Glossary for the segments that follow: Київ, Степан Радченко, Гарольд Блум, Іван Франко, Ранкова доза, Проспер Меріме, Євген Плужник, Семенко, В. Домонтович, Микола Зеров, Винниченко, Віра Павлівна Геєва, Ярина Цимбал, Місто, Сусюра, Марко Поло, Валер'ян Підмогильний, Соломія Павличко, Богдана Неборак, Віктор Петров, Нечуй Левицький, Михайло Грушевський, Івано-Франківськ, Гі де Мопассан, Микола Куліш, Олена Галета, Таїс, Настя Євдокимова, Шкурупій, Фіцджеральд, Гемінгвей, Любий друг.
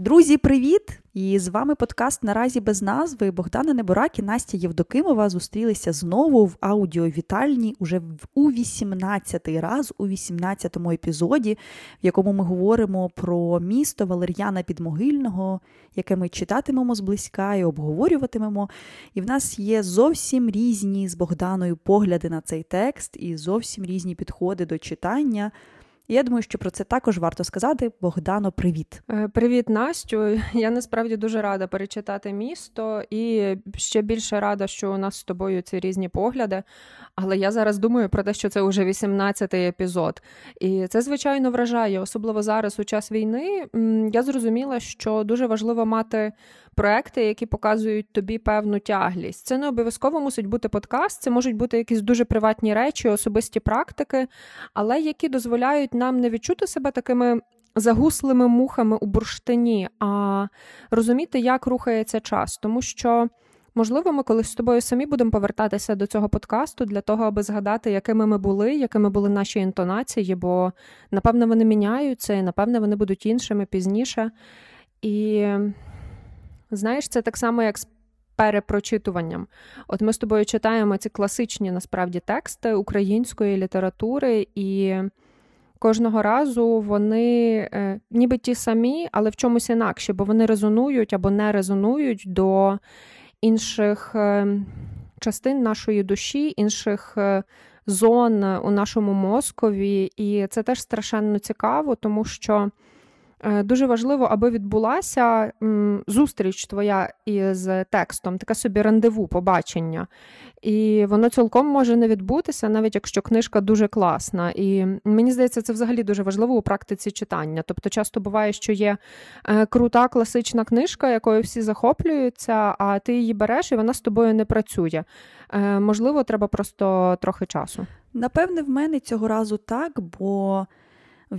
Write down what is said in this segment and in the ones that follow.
Друзі, привіт! І з вами подкаст «Наразі без назви». Богдана Неборак і Настя Євдокимова зустрілися знову в аудіовітальні уже у 18-й раз, у 18-му епізоді, в якому ми говоримо про місто Валер'яна Підмогильного, яке ми читатимемо зблизька і обговорюватимемо. І в нас є зовсім різні з Богданою погляди на цей текст і зовсім різні підходи до читання. Я думаю, що про це також варто сказати. Богдано, привіт. Привіт, Настю. Я насправді дуже рада перечитати «Місто» і ще більше рада, що у нас з тобою ці різні погляди. Але я зараз думаю про те, що це вже 18-й епізод. І це, звичайно, вражає, особливо зараз у час війни. Я зрозуміла, що дуже важливо мати проекти, які показують тобі певну тяглість. Це не обов'язково мусить бути подкаст, це можуть бути якісь дуже приватні речі, особисті практики, але які дозволяють нам не відчути себе такими загуслими мухами у бурштині, а розуміти, як рухається час. Тому що, можливо, ми колись з тобою самі будемо повертатися до цього подкасту для того, аби згадати, якими були наші інтонації, бо, напевно, вони міняються, і, напевно, вони будуть іншими пізніше. І, знаєш, це так само, як з перепрочитуванням. От ми з тобою читаємо ці класичні, насправді, тексти української літератури, і кожного разу вони ніби ті самі, але в чомусь інакше, бо вони резонують або не резонують до інших частин нашої душі, інших зон у нашому мозкові. І це теж страшенно цікаво, тому що дуже важливо, аби відбулася зустріч твоя із текстом, таке собі рандеву, побачення. І воно цілком може не відбутися, навіть якщо книжка дуже класна. І мені здається, це взагалі дуже важливо у практиці читання. Тобто часто буває, що є крута класична книжка, якою всі захоплюються, а ти її береш, і вона з тобою не працює. Можливо, треба просто трохи часу. Напевне, в мене цього разу так, бо...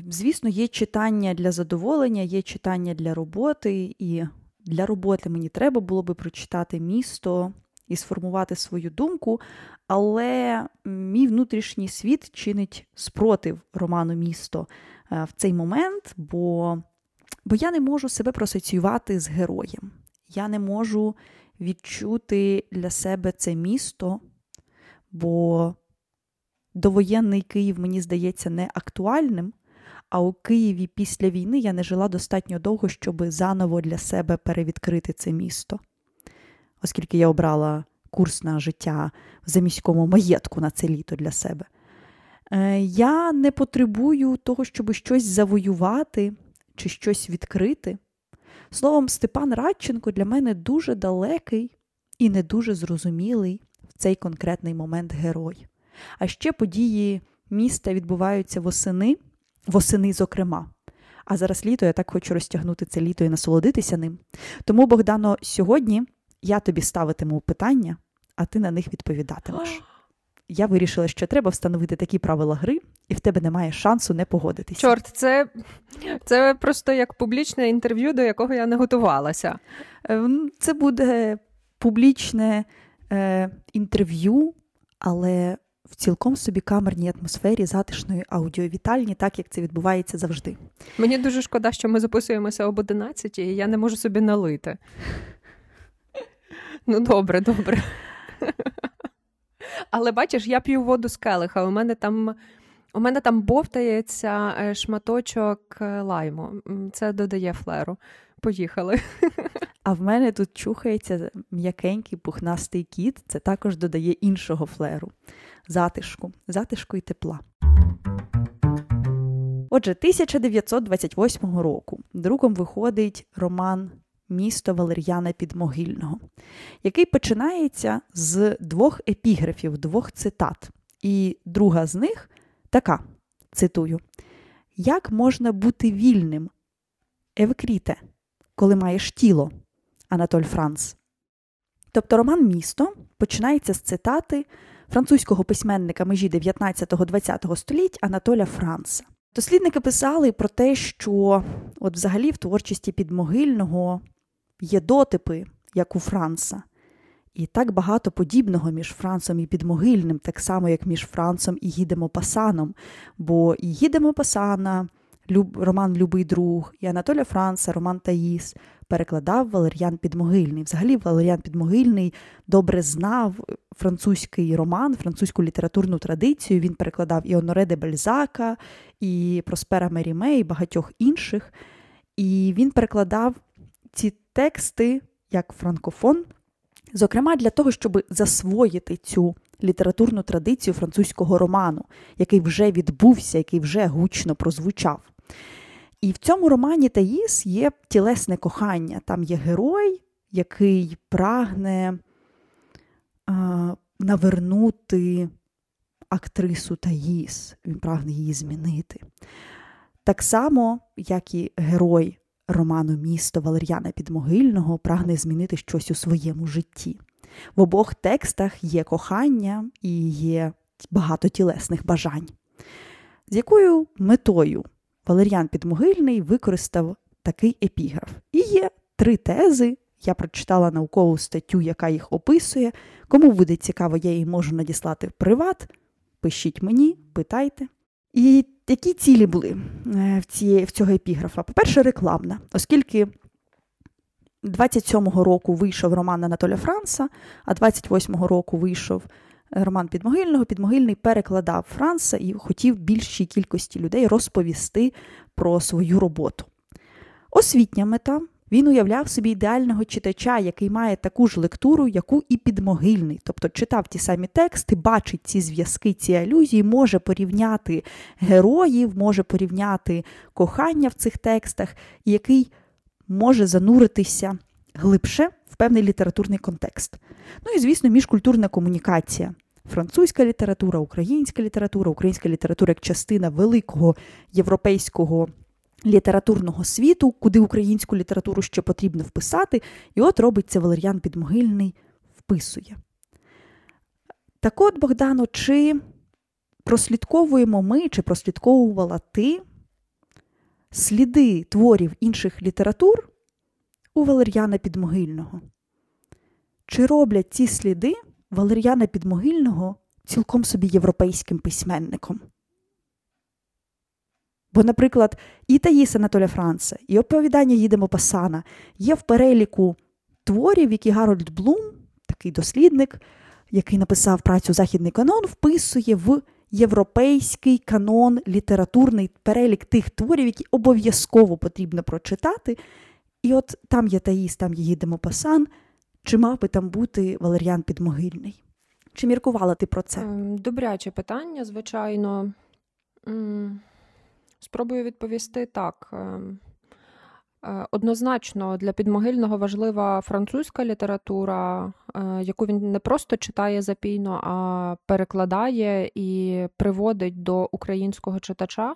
Звісно, є читання для задоволення, є читання для роботи, і для роботи мені треба було би прочитати «Місто» і сформувати свою думку, але мій внутрішній світ чинить спротив роману «Місто» в цей момент, бо я не можу себе проасоціювати з героєм. Я не можу відчути для себе це місто, бо довоєнний Київ, мені здається, не актуальним. А у Києві після війни я не жила достатньо довго, щоб заново для себе перевідкрити це місто. Оскільки я обрала курс на життя в заміському маєтку на це літо для себе. Я не потребую того, щоб щось завоювати чи щось відкрити. Словом, Степан Радченко для мене дуже далекий і не дуже зрозумілий в цей конкретний момент герой. А ще події міста відбуваються восени, зокрема. А зараз літо, я так хочу розтягнути це літо і насолодитися ним. Тому, Богдано, сьогодні я тобі ставитиму питання, а ти на них відповідатимеш. Я вирішила, що треба встановити такі правила гри, і в тебе немає шансу не погодитися. Чорт, це просто як публічне інтерв'ю, до якого я не готувалася. Це буде публічне інтерв'ю, але... в цілком собі камерній атмосфері затишної аудіовітальні, так як це відбувається завжди. Мені дуже шкода, що ми записуємося об 11, і я не можу собі налити. Ну, добре. Але бачиш, я п'ю воду з келиха, у мене там бовтається шматочок лайму. Це додає флеру. Поїхали. А в мене тут чухається м'якенький пухнастий кіт. Це також додає іншого флеру. Затишку і тепла. Отже, 1928 року друком виходить роман «Місто Валер'яна Підмогильного», який починається з двох епіграфів, двох цитат. І друга з них така, цитую: «Як можна бути вільним, Евкріте, коли маєш тіло?» Анатоль Франс. Тобто роман «Місто» починається з цитати французького письменника межі 19-20 століть Анатоля Франса. Дослідники писали про те, що от взагалі в творчості Підмогильного є дотипи, як у Франса. І так багато подібного між Франсом і Підмогильним, так само, як між Франсом і Гі де Мопассаном. Бо і Гі де Мопассана, роман «Любий друг» і Анатоля Франса роман «Таїс» перекладав Валер'ян Підмогильний. Взагалі Валер'ян Підмогильний добре знав французький роман, французьку літературну традицію. Він перекладав і Оноре де Бальзака, і Проспера Меріме, і багатьох інших. І він перекладав ці тексти як франкофон, зокрема для того, щоб засвоїти цю літературну традицію французького роману, який вже відбувся, який вже гучно прозвучав. І в цьому романі «Таїс» є тілесне кохання. Там є герой, який прагне навернути актрису Таїс. Він прагне її змінити. Так само, як і герой роману «Місто» Валер'яна Підмогильного прагне змінити щось у своєму житті. В обох текстах є кохання і є багато тілесних бажань. З якою метою Валер'ян Підмогильний використав такий епіграф? І є три тези. Я прочитала наукову статтю, яка їх описує. Кому буде цікаво, я її можу надіслати в приват. Пишіть мені, питайте. І які цілі були в цього епіграфа? По-перше, рекламна. Оскільки 27-го року вийшов роман Анатоля Франса, а 28-го року вийшов роман Підмогильного, Підмогильний перекладав Франса і хотів більшій кількості людей розповісти про свою роботу. Освітня мета. Він уявляв собі ідеального читача, який має таку ж лектуру, яку і Підмогильний. Тобто читав ті самі тексти, бачить ці зв'язки, ці алюзії, може порівняти героїв, може порівняти кохання в цих текстах, який може зануритися глибше в певний літературний контекст. Ну і, звісно, міжкультурна комунікація. Французька література, українська література як частина великого європейського літературного світу, куди українську літературу ще потрібно вписати, і от робиться Валер'ян Підмогильний, вписує. Так от, Богдано, чи прослідковуємо ми, чи прослідковувала ти сліди творів інших літератур у Валер'яна Підмогильного? Чи роблять ці сліди Валер'яна Підмогильного цілком собі європейським письменником? Бо, наприклад, і «Таїс» Анатоля Франса, і оповідання «Гі де Мопассана» є в переліку творів, які Гарольд Блум, такий дослідник, який написав працю «Західний канон», вписує в європейський канон літературний, перелік тих творів, які обов'язково потрібно прочитати. І от там є «Таїс», там є «Гі де Мопассан». Чи мав би там бути Валер'ян Підмогильний? Чи міркувала ти про це? Добряче питання, звичайно. Спробую відповісти так. Однозначно для Підмогильного важлива французька література, яку він не просто читає запійно, а перекладає і приводить до українського читача.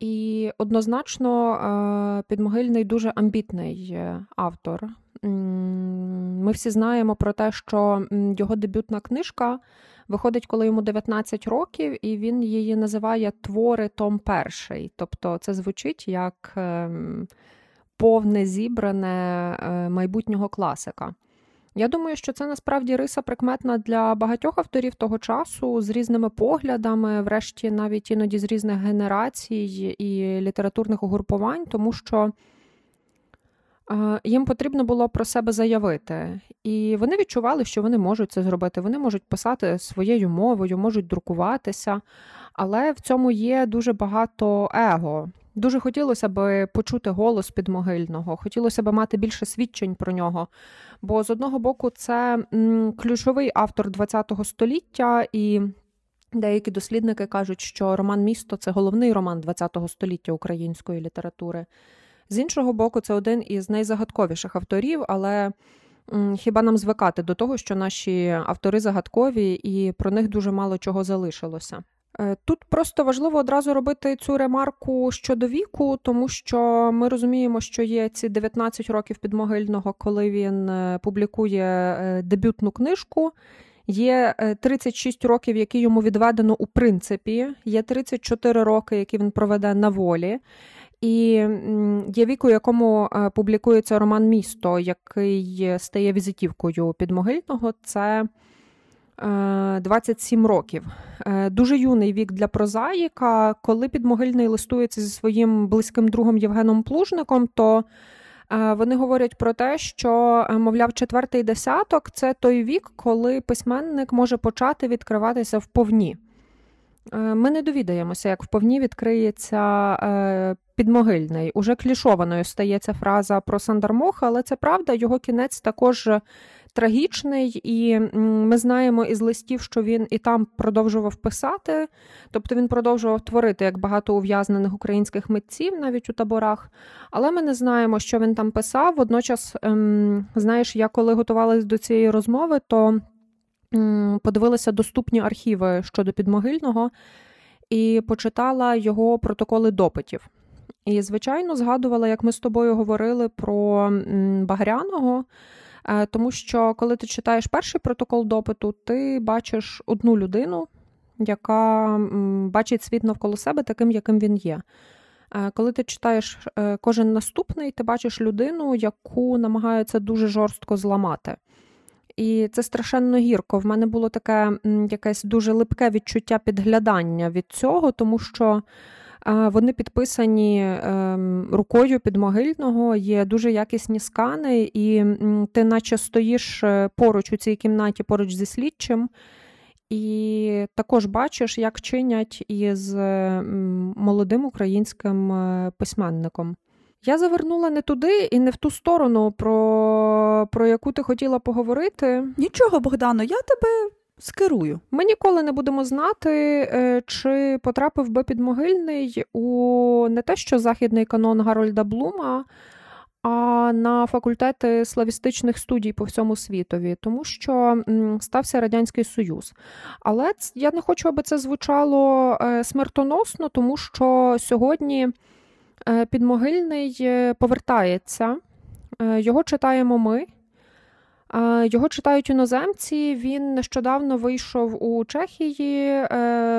І однозначно Підмогильний дуже амбітний автор. Ми всі знаємо про те, що його дебютна книжка виходить, коли йому 19 років, і він її називає «Твори том перший». Тобто це звучить як повне зібране майбутнього класика. Я думаю, що це насправді риса прикметна для багатьох авторів того часу з різними поглядами, врешті навіть іноді з різних генерацій і літературних угрупувань, тому що їм потрібно було про себе заявити. І вони відчували, що вони можуть це зробити. Вони можуть писати своєю мовою, можуть друкуватися. Але в цьому є дуже багато его. Дуже хотілося б почути голос Підмогильного. Хотілося б мати більше свідчень про нього. Бо, з одного боку, це ключовий автор ХХ століття. І деякі дослідники кажуть, що роман «Місто» – це головний роман ХХ століття української літератури. З іншого боку, це один із найзагадковіших авторів, але хіба нам звикати до того, що наші автори загадкові і про них дуже мало чого залишилося. Тут просто важливо одразу робити цю ремарку щодо віку, тому що ми розуміємо, що є ці 19 років Підмогильного, коли він публікує дебютну книжку. Є 36 років, які йому відведено у принципі, є 34 роки, які він проведе на волі. І є вік, у якому публікується роман «Місто», який стає візитівкою Підмогильного. Це 27 років. Дуже юний вік для прозаїка. Коли Підмогильний листується зі своїм близьким другом Євгеном Плужником, то вони говорять про те, що, мовляв, четвертий десяток – це той вік, коли письменник може почати відкриватися вповні. Ми не довідаємося, як вповні відкриється Підмогильний. Уже клішованою стається фраза про Сандармоха, але це правда, його кінець також трагічний, і ми знаємо із листів, що він і там продовжував писати, тобто він продовжував творити, як багато ув'язнених українських митців, навіть у таборах, але ми не знаємо, що він там писав. Водночас, знаєш, я коли готувалась до цієї розмови, то подивилася доступні архіви щодо Підмогильного і почитала його протоколи допитів. І, звичайно, згадувала, як ми з тобою говорили про Багряного, тому що, коли ти читаєш перший протокол допиту, ти бачиш одну людину, яка бачить світ навколо себе таким, яким він є. Коли ти читаєш кожен наступний, ти бачиш людину, яку намагаються дуже жорстко зламати. І це страшенно гірко. В мене було таке якесь дуже липке відчуття підглядання від цього, тому що вони підписані рукою Підмогильного, є дуже якісні скани, і ти наче стоїш поруч у цій кімнаті, поруч зі слідчим, і також бачиш, як чинять із молодим українським письменником. Я завернула не туди і не в ту сторону, про яку ти хотіла поговорити. Нічого, Богдано, я тебе скерую. Ми ніколи не будемо знати, чи потрапив би Підмогильний у не те що західний канон Гарольда Блума, а на факультети славістичних студій по всьому світові, тому що стався Радянський Союз. Але я не хочу, аби це звучало смертоносно, тому що сьогодні Підмогильний повертається, його читаємо ми, його читають іноземці, він нещодавно вийшов у Чехії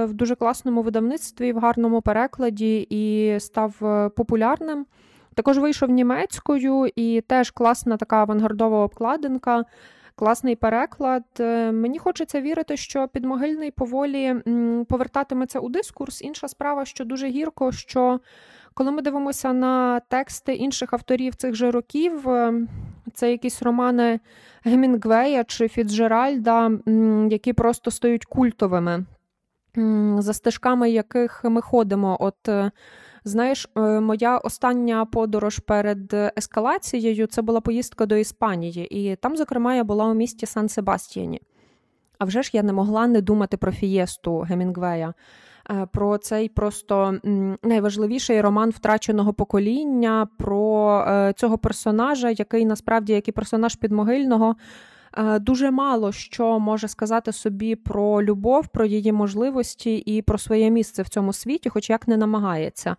в дуже класному видавництві, в гарному перекладі і став популярним. Також вийшов німецькою і теж класна така авангардова обкладинка, класний переклад. Мені хочеться вірити, що Підмогильний поволі повертатиметься у дискурс. Інша справа, що дуже гірко, що коли ми дивимося на тексти інших авторів цих же років, це якісь романи Гемінгвея чи Фіцджеральда, які просто стають культовими, за стежками яких ми ходимо. От, знаєш, моя остання подорож перед ескалацією – це була поїздка до Іспанії. І там, зокрема, я була у місті Сан-Себастьяні. А вже ж я не могла не думати про «Фієсту» Гемінгвея, про цей просто найважливіший роман втраченого покоління, про цього персонажа, який насправді, як і персонаж Підмогильного, дуже мало що може сказати собі про любов, про її можливості і про своє місце в цьому світі, хоч як не намагається.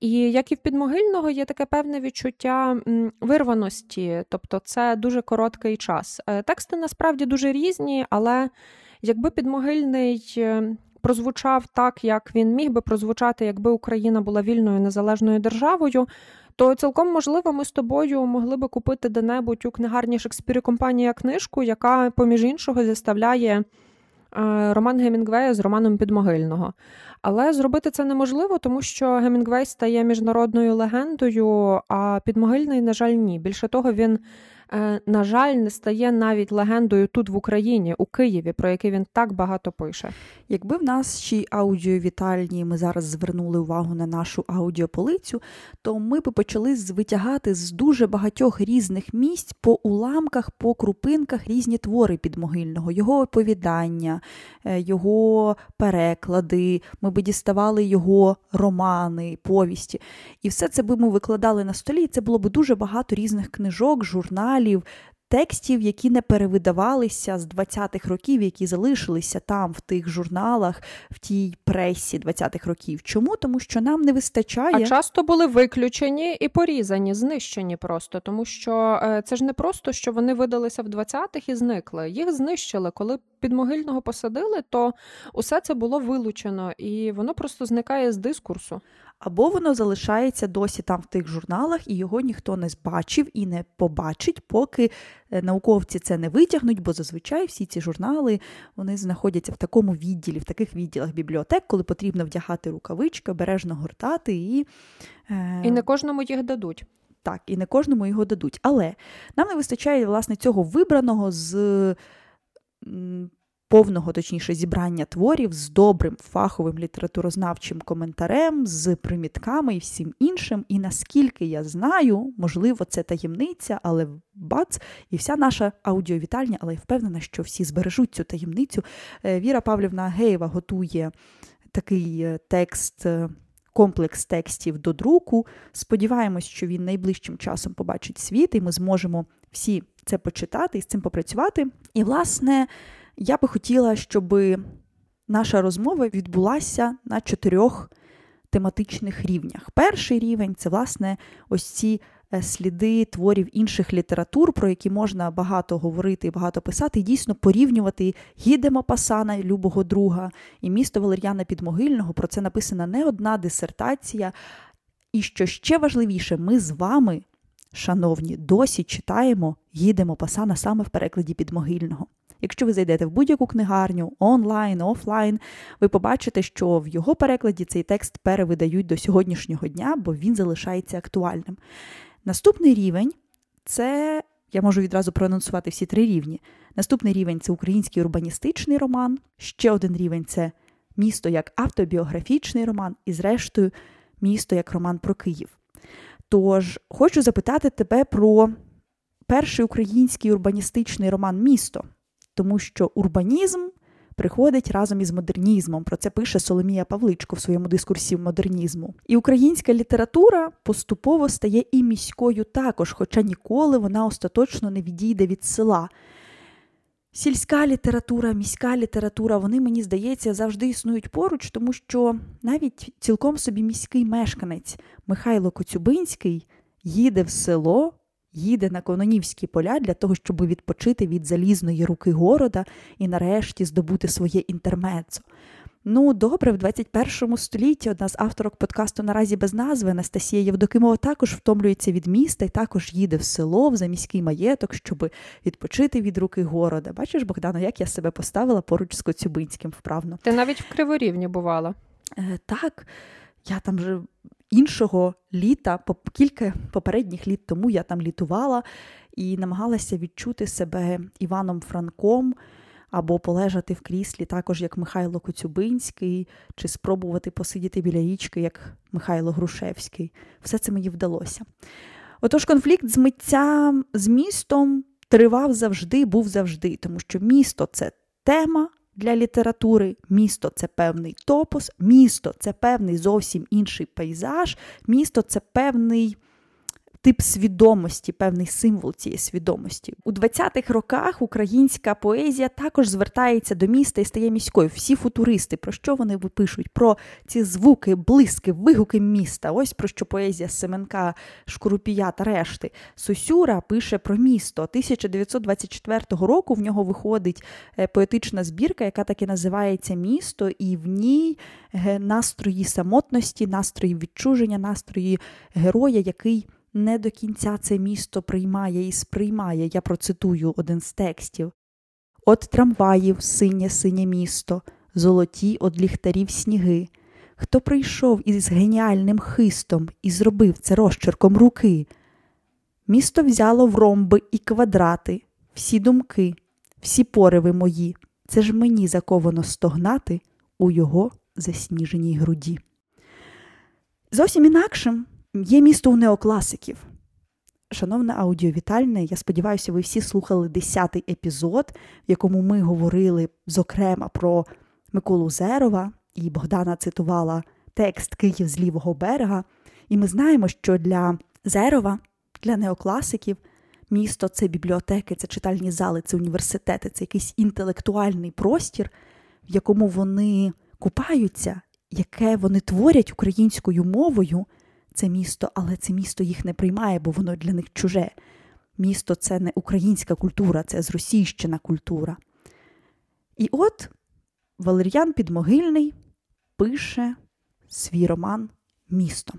І як і в Підмогильного, є таке певне відчуття вирваності, тобто це дуже короткий час. Тексти насправді дуже різні, але якби Підмогильний прозвучав так, як він міг би прозвучати, якби Україна була вільною, незалежною державою, то цілком можливо ми з тобою могли би купити де-небудь у книгарні Шекспір і компанія книжку, яка, поміж іншого, зіставляє роман Гемінгвея з романом Підмогильного. Але зробити це неможливо, тому що Гемінгвей стає міжнародною легендою, а Підмогильний, на жаль, ні. Більше того, він, на жаль, не стає навіть легендою тут в Україні, у Києві, про який він так багато пише. Якби в нашій аудіовітальні ми зараз звернули увагу на нашу аудіополицю, то ми б почали витягати з дуже багатьох різних місць по уламках, по крупинках різні твори Підмогильного, його оповідання, його переклади, ми б діставали його романи, повісті. І все це б ми викладали на столі, і це було б дуже багато різних книжок, журналів, текстів, які не перевидавалися з 20-х років, які залишилися там, в тих журналах, в тій пресі 20-х років. Чому? Тому що нам не вистачає... А часто були виключені і порізані, знищені просто, тому що це ж не просто, що вони видалися в 20-х і зникли. Їх знищили. Коли Підмогильного посадили, то усе це було вилучено, і воно просто зникає з дискурсу. або воно залишається досі там в тих журналах, і його ніхто не бачив і не побачить, поки науковці це не витягнуть, бо зазвичай всі ці журнали, вони знаходяться в такому відділі, в таких відділах бібліотек, коли потрібно вдягати рукавички, обережно гортати І не кожному їх дадуть. Так, і не кожному його дадуть. Але нам не вистачає, власне, цього вибраного з повного, точніше, зібрання творів з добрим фаховим літературознавчим коментарем, з примітками і всім іншим. І наскільки я знаю, можливо, це таємниця, але бац, і вся наша аудіовітальня, але я впевнена, що всі збережуть цю таємницю. Віра Павлівна Геєва готує такий текст, комплекс текстів до друку. Сподіваємось, що він найближчим часом побачить світ, і ми зможемо всі це почитати і з цим попрацювати. І, власне, я би хотіла, щоб наша розмова відбулася на 4 тематичних рівнях. Перший рівень – це, власне, ось ці сліди творів інших літератур, про які можна багато говорити і багато писати, і дійсно порівнювати Гі де Мопассана, Любого друга, і Місто Валер'яна Підмогильного. Про це написана не одна дисертація. І що ще важливіше, ми з вами, шановні, досі читаємо Гі де Мопассана саме в перекладі Підмогильного. Якщо ви зайдете в будь-яку книгарню, онлайн, офлайн, ви побачите, що в його перекладі цей текст перевидають до сьогоднішнього дня, бо він залишається актуальним. Наступний рівень – це, я можу відразу проанонсувати всі 3 рівні. Наступний рівень – це український урбаністичний роман. Ще один рівень – це місто як автобіографічний роман. І, зрештою, місто як роман про Київ. Тож, хочу запитати тебе про перший український урбаністичний роман «Місто». Тому що урбанізм приходить разом із модернізмом. Про це пише Соломія Павличко в своєму дискурсі модернізму. І українська література поступово стає і міською також, хоча ніколи вона остаточно не відійде від села. Сільська література, міська література, вони, мені здається, завжди існують поруч, тому що навіть цілком собі міський мешканець Михайло Коцюбинський їде в село, їде на Кононівські поля для того, щоб відпочити від залізної руки города і нарешті здобути своє інтермецо. Ну, добре, в 21 столітті одна з авторок подкасту «Наразі без назви» Настя Євдокимова також втомлюється від міста і також їде в село, в заміський маєток, щоб відпочити від руки города. Бачиш, Богдано, як я себе поставила поруч з Коцюбинським вправно. Ти навіть в Криворівні бувала. Так, я там же... Іншого літа, кілька попередніх літ тому я там літувала і намагалася відчути себе Іваном Франком або полежати в кріслі також, як Михайло Коцюбинський, чи спробувати посидіти біля річки, як Михайло Грушевський. Все це мені вдалося. Отож, конфлікт з митцям, з містом тривав завжди, був завжди, тому що місто – це тема для літератури, місто – це певний топос, місто – це певний зовсім інший пейзаж, місто – це певний тип свідомості, певний символ цієї свідомості. У 20-х роках українська поезія також звертається до міста і стає міською. Всі футуристи, про що вони пишуть? Про ці звуки, блиски, вигуки міста. Ось про що поезія Семенка, Шкурупія та решти. Сусюра пише про місто. 1924 року в нього виходить поетична збірка, яка так і називається «Місто», і в ній настрої самотності, настрої відчуження, настрої героя, який не до кінця це місто приймає і сприймає. Я процитую один з текстів. «От трамваїв синє-синє місто, золоті од ліхтарів сніги. Хто прийшов із геніальним хистом і зробив це розчерком руки? Місто взяло в ромби і квадрати, всі думки, всі пориви мої. Це ж мені заковано стогнати у його засніженій груді». Зовсім інакшим є місто у неокласиків. Шановна аудіовітальне, я сподіваюся, ви всі слухали 10-й епізод, в якому ми говорили, зокрема, про Миколу Зерова, і Богдана цитувала текст «Київ з лівого берега». І ми знаємо, що для Зерова, для неокласиків, місто – це бібліотеки, це читальні зали, це університети, це якийсь інтелектуальний простір, в якому вони купаються, яке вони творять українською мовою. Це місто, але це місто їх не приймає, бо воно для них чуже. Місто – це не українська культура, це зросійщена культура. І от Валер'ян Підмогильний пише свій роман «Місто».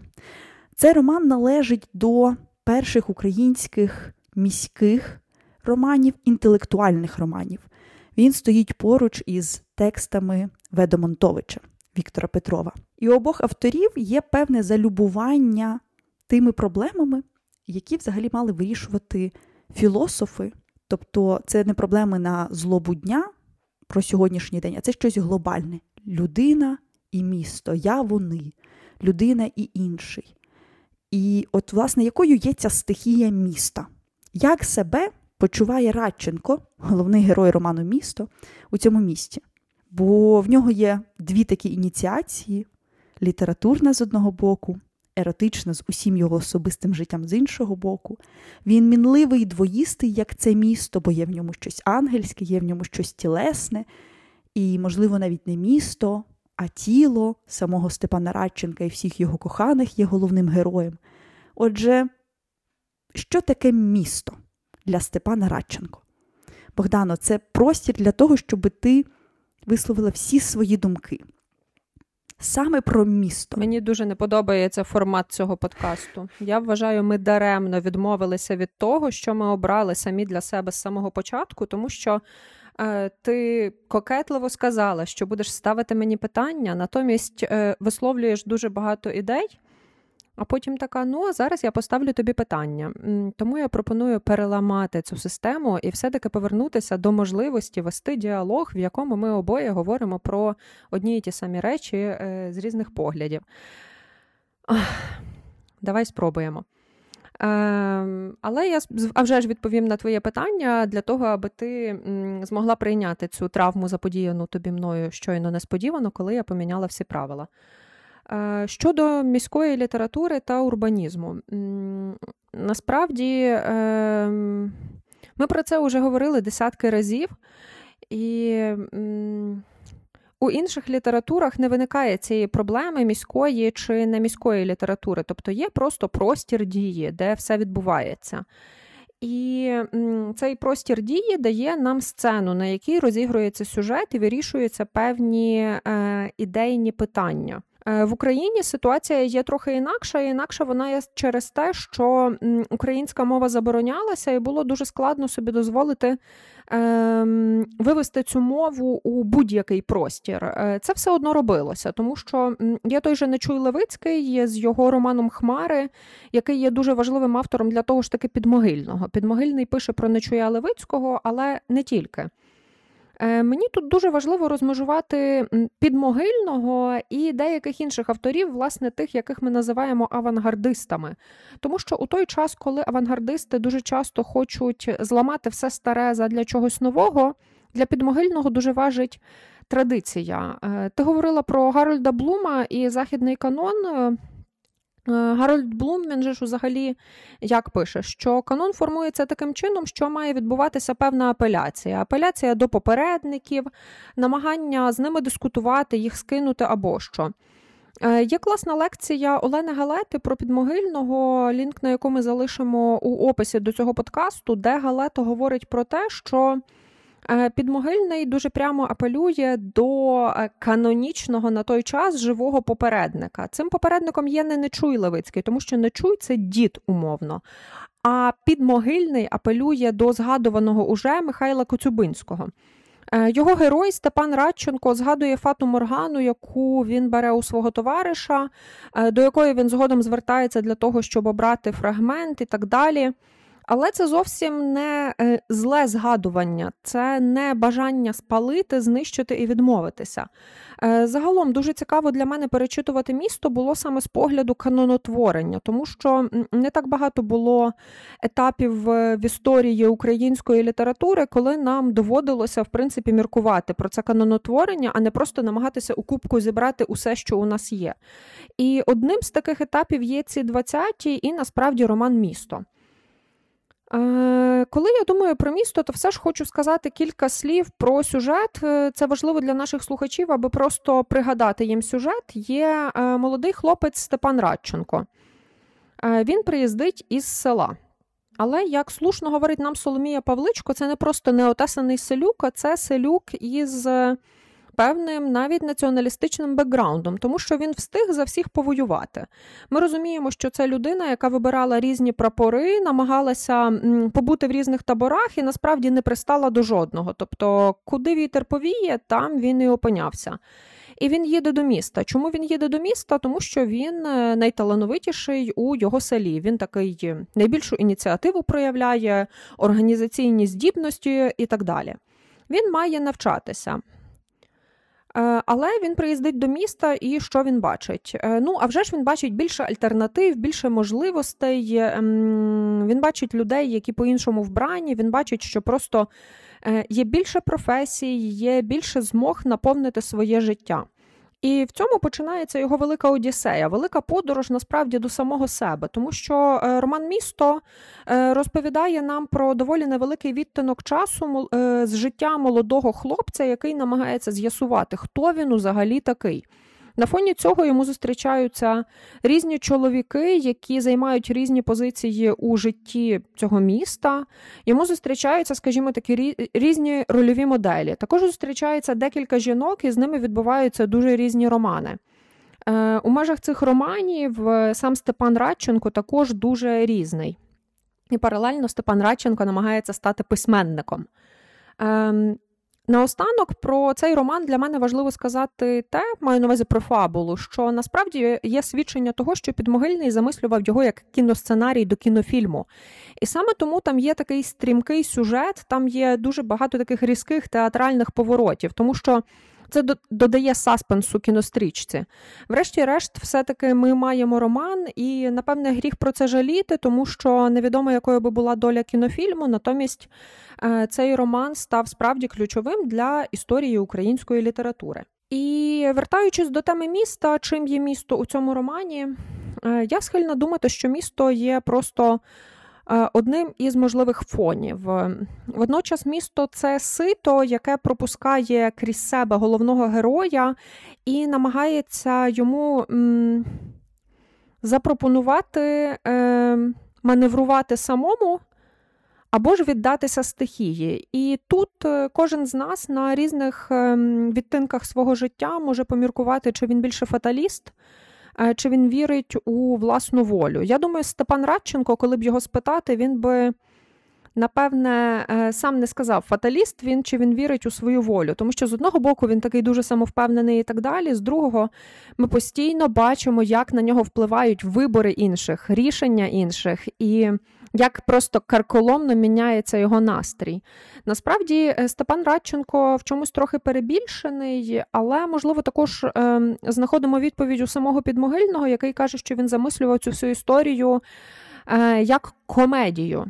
Цей роман належить до перших українських міських романів, інтелектуальних романів. Він стоїть поруч із текстами В. Домонтовича Віктора Петрова. І у обох авторів є певне залюбування тими проблемами, які взагалі мали вирішувати філософи. Тобто це не проблеми на злобу дня про сьогоднішній день, а це щось глобальне. Людина і місто, я, вони, людина і інший. І от, власне, якою є ця стихія міста? Як себе почуває Радченко, головний герой роману «Місто», у цьому місті? Бо в нього є дві такі ініціації – літературна з одного боку, еротична з усім його особистим життям з іншого боку. Він мінливий і двоїстий, як це місто, бо є в ньому щось ангельське, є в ньому щось тілесне, і, можливо, навіть не місто, а тіло самого Степана Радченка і всіх його коханих є головним героєм. Отже, що таке місто для Степана Радченко? Богдано, це простір для того, щоб ти висловила всі свої думки. Саме про місто. Мені дуже не подобається формат цього подкасту. Я вважаю, ми даремно відмовилися від того, що ми обрали самі для себе з самого початку, тому що ти кокетливо сказала, що будеш ставити мені питання, натомість висловлюєш дуже багато ідей, а потім така, ну, а зараз я поставлю тобі питання. Тому я пропоную переламати цю систему і все-таки повернутися до можливості вести діалог, в якому ми обоє говоримо про одні і ті самі речі з різних поглядів. Давай спробуємо. Але я вже ж відповім на твоє питання для того, аби ти змогла прийняти цю травму, заподіяну тобі мною щойно несподівано, коли я поміняла всі правила. Щодо міської літератури та урбанізму. Насправді, ми про це вже говорили десятки разів, і у інших літературах не виникає цієї проблеми міської чи не міської літератури. Тобто є просто простір дії, де все відбувається. І цей простір дії дає нам сцену, на якій розігрується сюжет і вирішуються певні ідейні питання. В Україні ситуація є трохи інакша, і інакша вона є через те, що українська мова заборонялася, і було дуже складно собі дозволити вивести цю мову у будь-який простір. Це все одно робилося, тому що є той же Нечуй Левицький з його романом «Хмари», який є дуже важливим автором для того ж таки Підмогильного. Підмогильний пише про Нечуя Левицького, але не тільки. Мені тут дуже важливо розмежувати Підмогильного і деяких інших авторів, власне, тих, яких ми називаємо авангардистами. Тому що у той час, коли авангардисти дуже часто хочуть зламати все старе задля чогось нового, для Підмогильного дуже важить традиція. Ти говорила про Гарольда Блума і західний канон. Гарольд Блум, він же ж взагалі як пише, що канон формується таким чином, що має відбуватися певна апеляція. Апеляція до попередників, намагання з ними дискутувати, їх скинути або що. Є класна лекція Олени Галети про Підмогильного, лінк на яку ми залишимо у описі до цього подкасту, де Галета говорить про те, що Підмогильний дуже прямо апелює до канонічного на той час живого попередника. Цим попередником є не Нечуй Левицький, тому що Нечуй – це дід умовно. А Підмогильний апелює до згадуваного уже Михайла Коцюбинського. Його герой Степан Радченко згадує Фату Моргану, яку він бере у свого товариша, до якої він згодом звертається для того, щоб обрати фрагмент і так далі. Але це зовсім не зле згадування, це не бажання спалити, знищити і відмовитися. Загалом дуже цікаво для мене перечитувати «Місто» було саме з погляду канонотворення, тому що не так багато було етапів в історії української літератури, коли нам доводилося, в принципі, міркувати про це канонотворення, а не просто намагатися у кубку зібрати усе, що у нас є. І одним з таких етапів є ці 20-ті і, насправді, роман «Місто». Коли я думаю про «Місто», то все ж хочу сказати кілька слів про сюжет. Це важливо для наших слухачів, аби просто пригадати їм сюжет. Є молодий хлопець Степан Радченко. Він приїздить із села. Але, як слушно говорить нам Соломія Павличко, це не просто неотесаний селюк, а це селюк із певним навіть націоналістичним бекграундом, тому що він встиг за всіх повоювати. Ми розуміємо, що це людина, яка вибирала різні прапори, намагалася побути в різних таборах і насправді не пристала до жодного. Тобто, куди вітер повіє, там він і опинявся. І він їде до міста. Чому він їде до міста? Тому що він найталановитіший у його селі. Він такий найбільшу ініціативу проявляє, організаційні здібності і так далі. Він має навчатися. Але він приїздить до міста, і що він бачить? Ну, а вже ж він бачить більше альтернатив, більше можливостей. Він бачить людей, які по-іншому вбрані. Він бачить, що просто є більше професій, є більше змог наповнити своє життя. І в цьому починається його велика одіссея, велика подорож насправді до самого себе, тому що роман «Місто» розповідає нам про доволі невеликий відтинок часу з життя молодого хлопця, який намагається з'ясувати, хто він взагалі такий. На фоні цього йому зустрічаються різні чоловіки, які займають різні позиції у житті цього міста. Йому зустрічаються, скажімо, такі різні рольові моделі. Також зустрічається декілька жінок, і з ними відбуваються дуже різні романи. У межах цих романів сам Степан Радченко також дуже різний. І паралельно Степан Радченко намагається стати письменником. Наостанок про цей роман для мене важливо сказати те, маю на увазі про фабулу, що насправді є свідчення того, що Підмогильний замислював його як кіносценарій до кінофільму. І саме тому там є такий стрімкий сюжет, там є дуже багато таких різких театральних поворотів, тому що це додає саспенсу кінострічці. Врешті-решт, все-таки ми маємо роман, і, напевне, гріх про це жаліти, тому що невідомо, якою би була доля кінофільму, натомість цей роман став справді ключовим для історії української літератури. І вертаючись до теми міста, чим є місто у цьому романі, я схильна думати, що місто є просто одним із можливих фонів. Водночас місто – це сито, яке пропускає крізь себе головного героя і намагається йому запропонувати маневрувати самому або ж віддатися стихії. І тут кожен з нас на різних відтинках свого життя може поміркувати, чи він більше фаталіст, чи він вірить у власну волю. Я думаю, Степан Радченко, коли б його спитати, він би, напевне, сам не сказав, фаталіст він чи він вірить у свою волю. Тому що з одного боку він такий дуже самовпевнений і так далі, з другого ми постійно бачимо, як на нього впливають вибори інших, рішення інших і як просто карколомно міняється його настрій. Насправді, Степан Радченко в чомусь трохи перебільшений, але, можливо, також знаходимо відповідь у самого Підмогильного, який каже, що він замислював цю всю історію як комедію.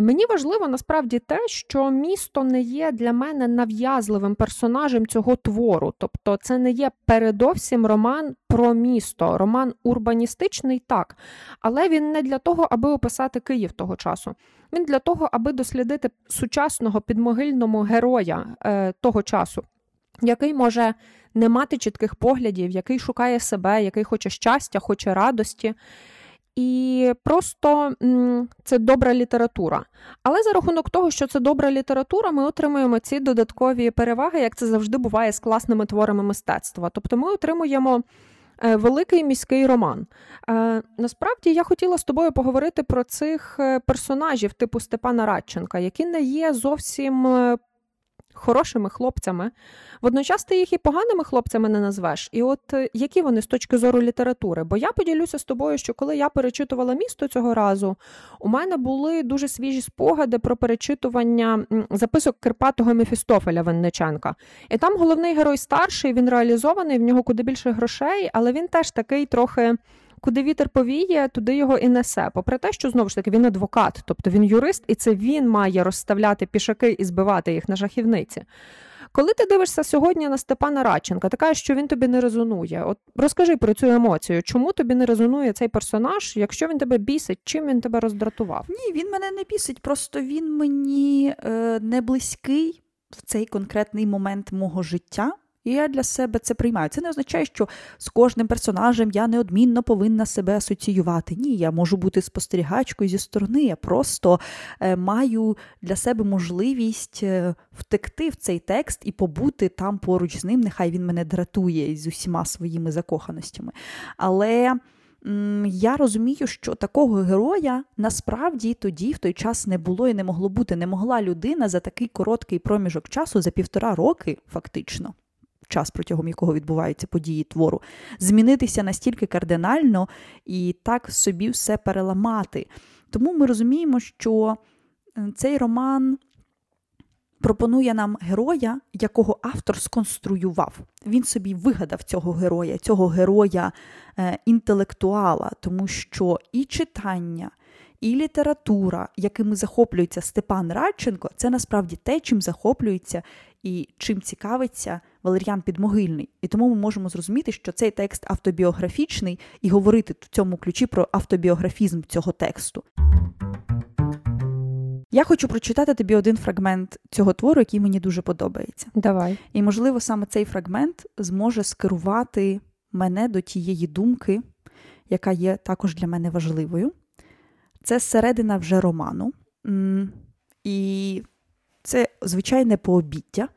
Мені важливо, насправді, те, що місто не є для мене нав'язливим персонажем цього твору. Тобто це не є передовсім роман про місто, роман урбаністичний, так, але він не для того, аби описати Київ того часу. Він для того, аби дослідити сучасного підмогильного героя того часу, який може не мати чітких поглядів, який шукає себе, який хоче щастя, хоче радості. І просто це добра література. Але за рахунок того, що це добра література, ми отримуємо ці додаткові переваги, як це завжди буває з класними творами мистецтва. Тобто ми отримуємо великий міський роман. Насправді я хотіла з тобою поговорити про цих персонажів типу Степана Радченка, які не є зовсім хорошими хлопцями. Водночас ти їх і поганими хлопцями не назвеш. І от які вони з точки зору літератури? Бо я поділюся з тобою, що коли я перечитувала «Місто» цього разу, у мене були дуже свіжі спогади про перечитування записок Кирпатого Мефістофеля Винниченка. І там головний герой старший, він реалізований, в нього куди більше грошей, але він теж такий трохи куди вітер повіє, туди його і несе. Попри те, що, знову ж таки, він адвокат, тобто він юрист, і це він має розставляти пішаки і збивати їх на шахівниці. Коли ти дивишся сьогодні на Степана Радченка, ти кажеш, що він тобі не резонує. От розкажи про цю емоцію. Чому тобі не резонує цей персонаж, якщо він тебе бісить, чим він тебе роздратував? Ні, він мене не бісить, просто він мені не близький в цей конкретний момент мого життя. І я для себе це приймаю. Це не означає, що з кожним персонажем я неодмінно повинна себе асоціювати. Ні, я можу бути спостерігачкою зі сторони. Я просто маю для себе можливість втекти в цей текст і побути там поруч з ним. Нехай він мене дратує з усіма своїми закоханостями. Але я розумію, що такого героя насправді тоді, в той час, не було і не могло бути. Не могла людина за такий короткий проміжок часу, за 1,5 роки фактично, час, протягом якого відбуваються події твору, змінитися настільки кардинально і так собі все переламати. Тому ми розуміємо, що цей роман пропонує нам героя, якого автор сконструював. Він собі вигадав цього героя інтелектуала, тому що і читання, і література, якими захоплюється Степан Радченко, це насправді те, чим захоплюється і чим цікавиться Валер'ян Підмогильний. І тому ми можемо зрозуміти, що цей текст автобіографічний, і говорити в цьому ключі про автобіографізм цього тексту. Я хочу прочитати тобі один фрагмент цього твору, який мені дуже подобається. Давай. І, можливо, саме цей фрагмент зможе скерувати мене до тієї думки, яка є також для мене важливою. Це середина вже роману. І це звичайне пообіття,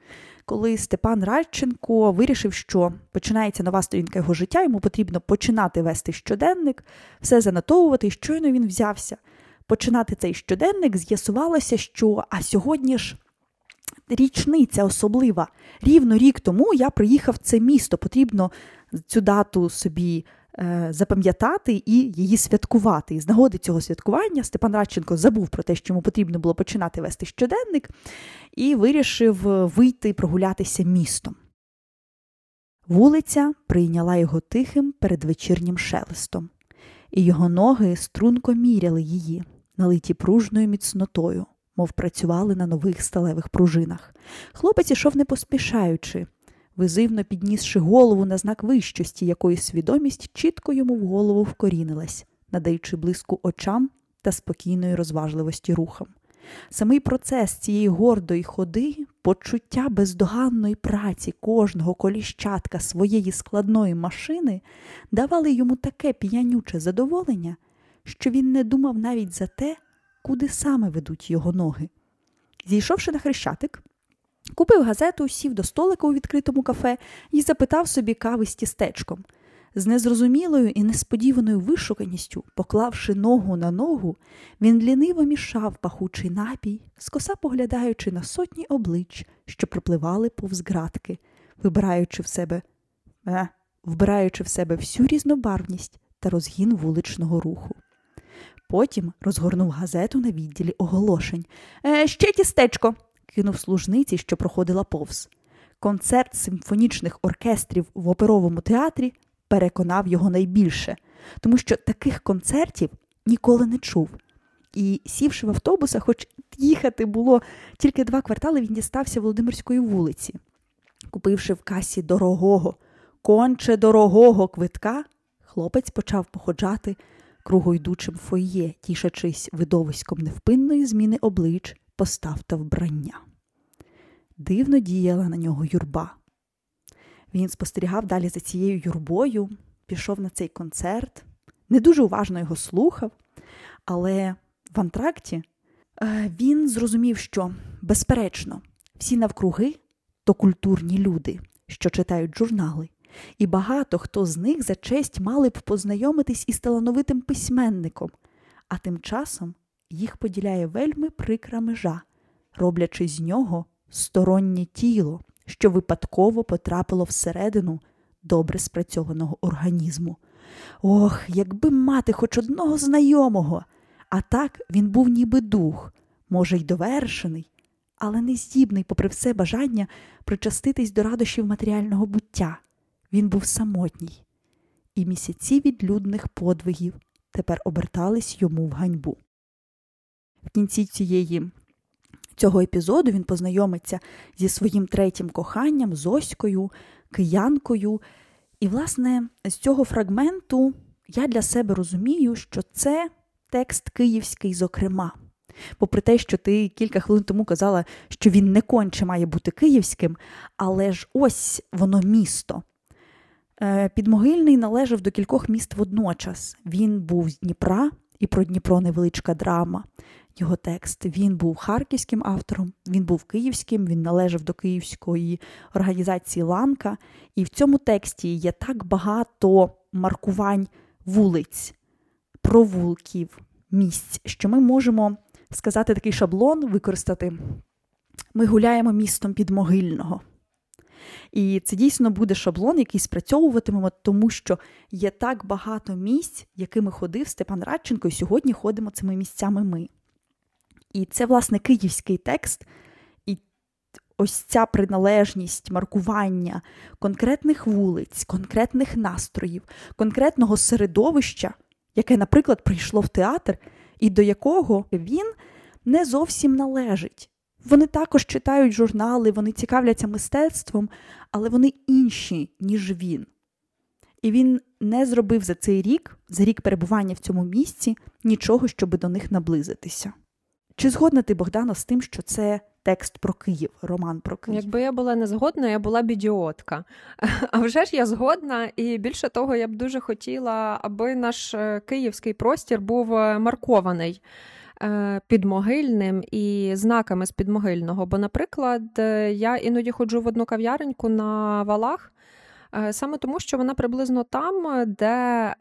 коли Степан Радченко вирішив, що починається нова сторінка його життя, йому потрібно починати вести щоденник, все занотовувати, і щойно він взявся починати цей щоденник, з'ясувалося, що сьогодні ж річниця особлива. Рівно рік тому я приїхав в це місто, потрібно цю дату собі запам'ятати і її святкувати. І з нагоди цього святкування Степан Радченко забув про те, що йому потрібно було починати вести щоденник, і вирішив вийти і прогулятися містом. Вулиця прийняла його тихим передвечірнім шелестом, і його ноги струнко міряли її, налиті пружною міцнотою, мов працювали на нових сталевих пружинах. Хлопець ішов не поспішаючи, визивно піднісши голову на знак вищості, якої свідомість чітко йому в голову вкорінилась, надаючи блиску очам та спокійної розважливості рухам. Самий процес цієї гордої ходи, почуття бездоганної праці кожного коліщатка своєї складної машини давали йому таке п'янюче задоволення, що він не думав навіть за те, куди саме ведуть його ноги. Зійшовши на Хрещатик, купив газету, сів до столика у відкритому кафе і запитав собі кави з тістечком. З незрозумілою і несподіваною вишуканістю, поклавши ногу на ногу, він ліниво мішав пахучий напій, скоса поглядаючи на сотні облич, що пропливали повз градки, вбираючи в себе всю різнобарвність та розгін вуличного руху. Потім розгорнув газету на відділі оголошень. «Ще тістечко!» – кинув служниці, що проходила повз. Концерт симфонічних оркестрів в оперовому театрі переконав його найбільше, тому що таких концертів ніколи не чув. І, сівши в автобуса, хоч їхати було тільки 2 квартали, він дістався Володимирської вулиці. Купивши в касі конче дорогого квитка, хлопець почав походжати кругоідучим фойє, тішачись видовиськом невпинної зміни облич, постав та вбрання. Дивно діяла на нього юрба. Він спостерігав далі за цією юрбою, пішов на цей концерт, не дуже уважно його слухав, але в антракті він зрозумів, що, безперечно, всі навкруги – то культурні люди, що читають журнали, і багато хто з них за честь мали б познайомитись із талановитим письменником, а тим часом їх поділяє вельми прикра межа, роблячи з нього стороннє тіло, що випадково потрапило всередину добре спрацьованого організму. Ох, якби мати хоч одного знайомого! А так він був ніби дух, може й довершений, але не здібний, попри все бажання, причаститись до радощів матеріального буття. Він був самотній. І місяці відлюдних подвигів тепер обертались йому в ганьбу. В кінці цього епізоду він познайомиться зі своїм 3 коханням, Зоською, киянкою. І, власне, з цього фрагменту я для себе розумію, що це текст київський, зокрема. Попри те, що ти кілька хвилин тому казала, що він не конче має бути київським, але ж ось воно місто. Підмогильний належав до кількох міст водночас. Він був з Дніпра, і про Дніпро невеличка драма, його текст. Він був харківським автором, він був київським, він належав до київської організації «Ланка». І в цьому тексті є так багато маркувань вулиць, провулків, місць, що ми можемо сказати такий шаблон, використати «Ми гуляємо містом Підмогильного». І це дійсно буде шаблон, який спрацьовуватимемо, тому що є так багато місць, якими ходив Степан Радченко, і сьогодні ходимо цими місцями ми. І це, власне, київський текст, і ось ця приналежність, маркування конкретних вулиць, конкретних настроїв, конкретного середовища, яке, наприклад, прийшло в театр, і до якого він не зовсім належить. Вони також читають журнали, вони цікавляться мистецтвом, але вони інші, ніж він. І він не зробив за рік перебування в цьому місці, нічого, щоб до них наблизитися. Чи згодна ти, Богдана, з тим, що це текст про Київ, роман про Київ? Якби я була не згодна, я була б ідіотка. А вже ж я згодна, і більше того, я б дуже хотіла, аби наш київський простір був маркований Підмогильним і знаками з Підмогильного. Бо, наприклад, я іноді ходжу в одну кав'яреньку на валах, саме тому, що вона приблизно там, де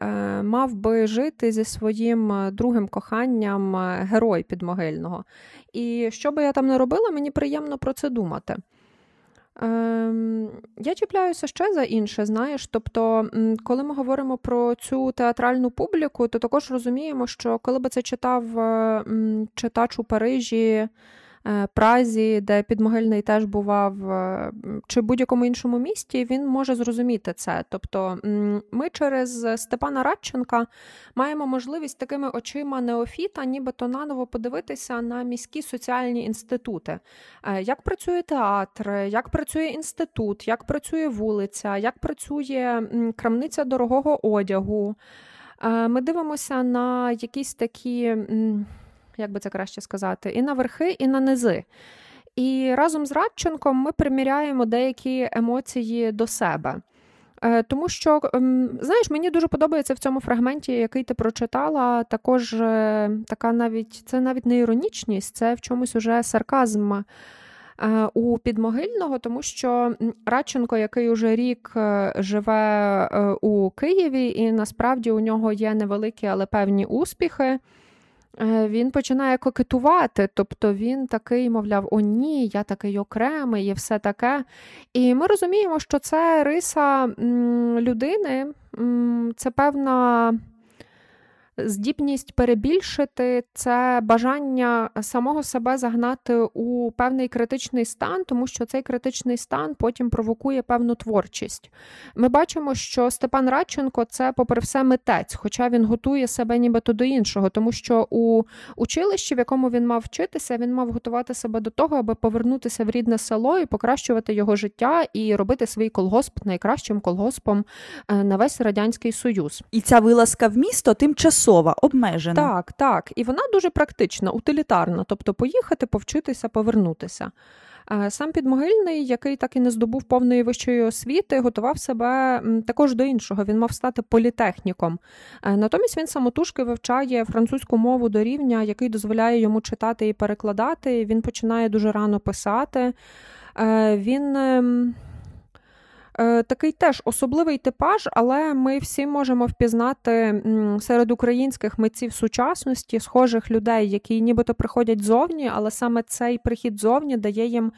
мав би жити зі своїм другим коханням герой Підмогильного. І що би я там не робила, мені приємно про це думати. Я чіпляюся ще за інше, знаєш, тобто, коли ми говоримо про цю театральну публіку, то також розуміємо, що коли би це читав читач у Парижі, Празі, де Підмогильний теж бував, чи будь-якому іншому місті, він може зрозуміти це. Тобто ми через Степана Радченка маємо можливість такими очима неофіта нібито наново подивитися на міські соціальні інститути. Як працює театр, як працює інститут, як працює вулиця, як працює крамниця дорогого одягу. Ми дивимося на якісь такі... як би це краще сказати, і на верхи, і на низи. І разом з Радченком ми приміряємо деякі емоції до себе. Тому що, знаєш, мені дуже подобається в цьому фрагменті, який ти прочитала, також така навіть, це навіть не іронічність, це в чомусь уже сарказм у Підмогильного, тому що Радченко, який уже рік живе у Києві, і насправді у нього є невеликі, але певні успіхи, він починає кокетувати, тобто він такий, мовляв, о ні, я такий окремий і все таке. І ми розуміємо, що це риса людини, це певна здібність перебільшити, це бажання самого себе загнати у певний критичний стан, тому що цей критичний стан потім провокує певну творчість. Ми бачимо, що Степан Радченко – це, попри все, митець, хоча він готує себе нібито до іншого, тому що у училищі, в якому він мав вчитися, він мав готувати себе до того, аби повернутися в рідне село і покращувати його життя і робити свій колгосп найкращим колгоспом на весь Радянський Союз. І ця вилазка в місто тим часом обмежена. Так. І вона дуже практична, утилітарна. Тобто поїхати, повчитися, повернутися. Сам Підмогильний, який так і не здобув повної вищої освіти, готував себе також до іншого. Він мав стати політехніком. Натомість він самотужки вивчає французьку мову до рівня, який дозволяє йому читати і перекладати. Він починає дуже рано писати. Він... такий теж особливий типаж, але ми всі можемо впізнати серед українських митців сучасності схожих людей, які нібито приходять ззовні, але саме цей прихід ззовні дає їм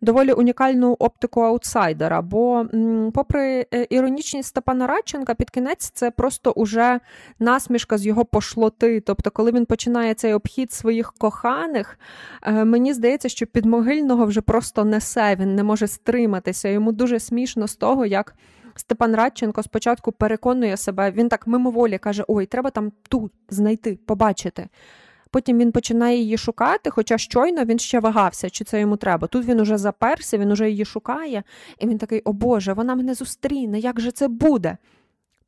доволі унікальну оптику аутсайдера. Бо попри іронічність Степана Радченка, під кінець це просто уже насмішка з його пошлоти. Тобто, коли він починає цей обхід своїх коханих, мені здається, що Підмогильного вже просто несе, він не може стриматися, йому дуже смішно того, як Степан Радченко спочатку переконує себе, він так мимоволі каже, ой, треба там ту знайти, побачити. Потім він починає її шукати, хоча щойно він ще вагався, чи це йому треба. Тут він уже заперся, він уже її шукає, і він такий, о Боже, вона мене зустріне, як же це буде?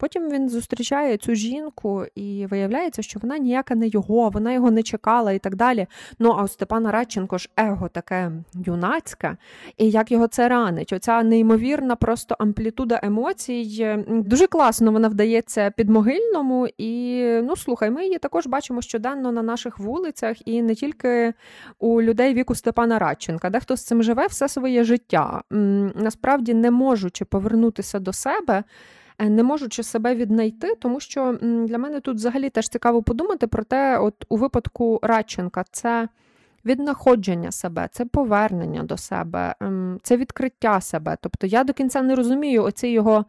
Потім він зустрічає цю жінку і виявляється, що вона ніяка не його, вона його не чекала і так далі. Ну, а у Степана Радченко ж его таке юнацьке, і як його це ранить. Оця неймовірна просто амплітуда емоцій. Дуже класно вона вдається Підмогильному і, ну, слухай, ми її також бачимо щоденно на наших вулицях і не тільки у людей віку Степана Радченка. Дехто з цим живе все своє життя. Насправді, не можучи повернутися до себе, не можучи себе віднайти, тому що для мене тут взагалі теж цікаво подумати про те, от у випадку Радченка це віднаходження себе, це повернення до себе, це відкриття себе. Тобто я до кінця не розумію оці його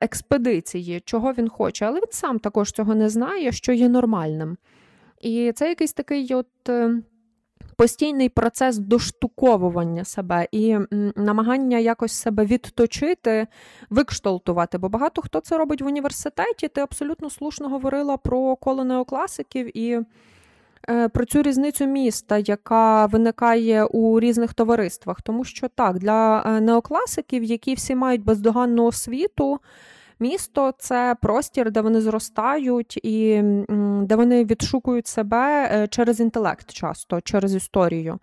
експедиції, чого він хоче, але він сам також цього не знає, що є нормальним. І це якийсь такий от постійний процес доштуковування себе і намагання якось себе відточити, викшталтувати. Бо багато хто це робить в університеті. Ти абсолютно слушно говорила про коло неокласиків і про цю різницю міста, яка виникає у різних товариствах. Тому що так, для неокласиків, які всі мають бездоганну освіту, місто – це простір, де вони зростають і де вони відшукують себе через інтелект часто, через історію.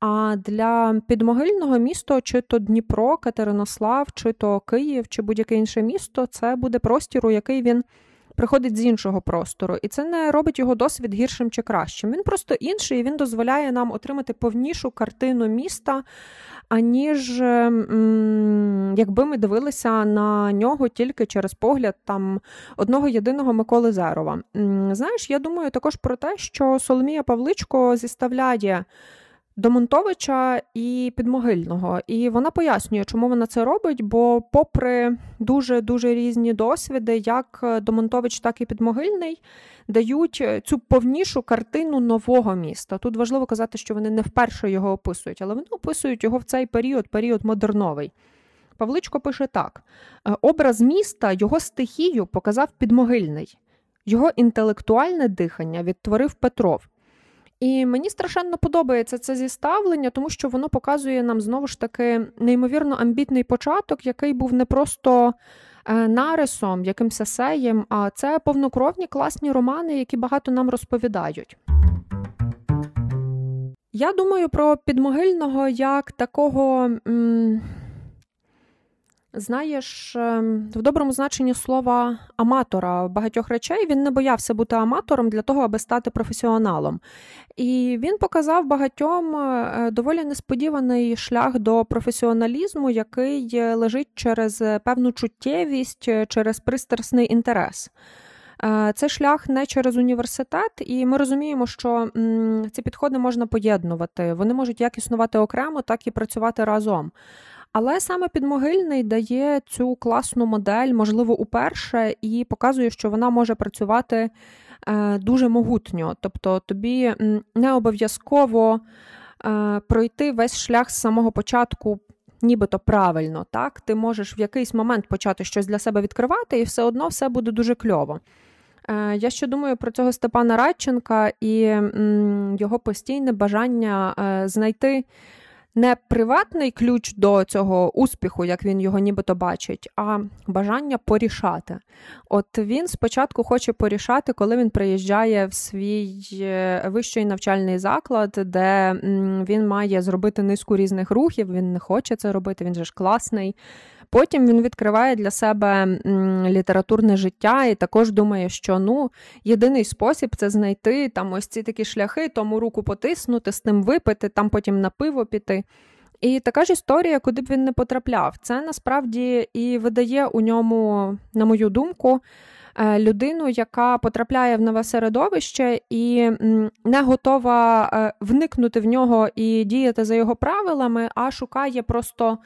А для Підмогильного місто, чи то Дніпро, Катеринослав, чи то Київ, чи будь-яке інше місто – це буде простір, у який він приходить з іншого простору. І це не робить його досвід гіршим чи кращим. Він просто інший, і він дозволяє нам отримати повнішу картину міста, аніж якби ми дивилися на нього тільки через погляд там одного єдиного Миколи Зерова. Знаєш, я думаю також про те, що Соломія Павличко зіставляє Домонтовича і Підмогильного. І вона пояснює, чому вона це робить, бо попри дуже-дуже різні досвіди, як Домонтович, так і Підмогильний, дають цю повнішу картину нового міста. Тут важливо казати, що вони не вперше його описують, але вони описують його в цей період, період модерновий. Павличко пише так. «Образ міста, його стихію показав Підмогильний. Його інтелектуальне дихання відтворив Петров». І мені страшенно подобається це зіставлення, тому що воно показує нам, знову ж таки, неймовірно амбітний початок, який був не просто нарисом, якимсь есеєм, а це повнокровні класні романи, які багато нам розповідають. Я думаю про Підмогильного як такого, знаєш, в доброму значенні слова аматора багатьох речей. Він не боявся бути аматором для того, аби стати професіоналом. І він показав багатьом доволі несподіваний шлях до професіоналізму, який лежить через певну чуттєвість, через пристрасний інтерес. Це шлях не через університет, і ми розуміємо, що ці підходи можна поєднувати. Вони можуть як існувати окремо, так і працювати разом. Але саме Підмогильний дає цю класну модель, можливо, уперше, і показує, що вона може працювати дуже могутньо. Тобто тобі не обов'язково пройти весь шлях з самого початку нібито правильно. Так? Ти можеш в якийсь момент почати щось для себе відкривати, і все одно все буде дуже кльово. Я ще думаю про цього Степана Радченка і його постійне бажання знайти не приватний ключ до цього успіху, як він його нібито бачить, а бажання порішати. От він спочатку хоче порішати, коли він приїжджає в свій вищий навчальний заклад, де він має зробити низку різних рухів, він не хоче це робити, він же ж класний. Потім він відкриває для себе літературне життя і також думає, що ну, єдиний спосіб – це знайти там ось ці такі шляхи, тому руку потиснути, з тим випити, там потім на пиво піти. І така ж історія, куди б він не потрапляв. Це насправді і видає у ньому, на мою думку, людину, яка потрапляє в нове середовище і не готова вникнути в нього і діяти за його правилами, а шукає просто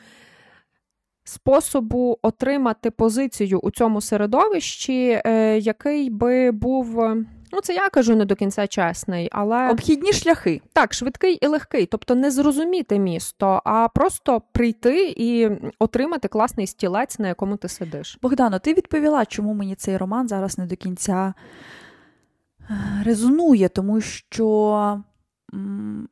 способу отримати позицію у цьому середовищі, який би був, ну це я кажу не до кінця чесний, але... Обхідні шляхи. Так, швидкий і легкий. Тобто не зрозуміти місто, а просто прийти і отримати класний стілець, на якому ти сидиш. Богдано, ти відповіла, чому мені цей роман зараз не до кінця резонує, тому що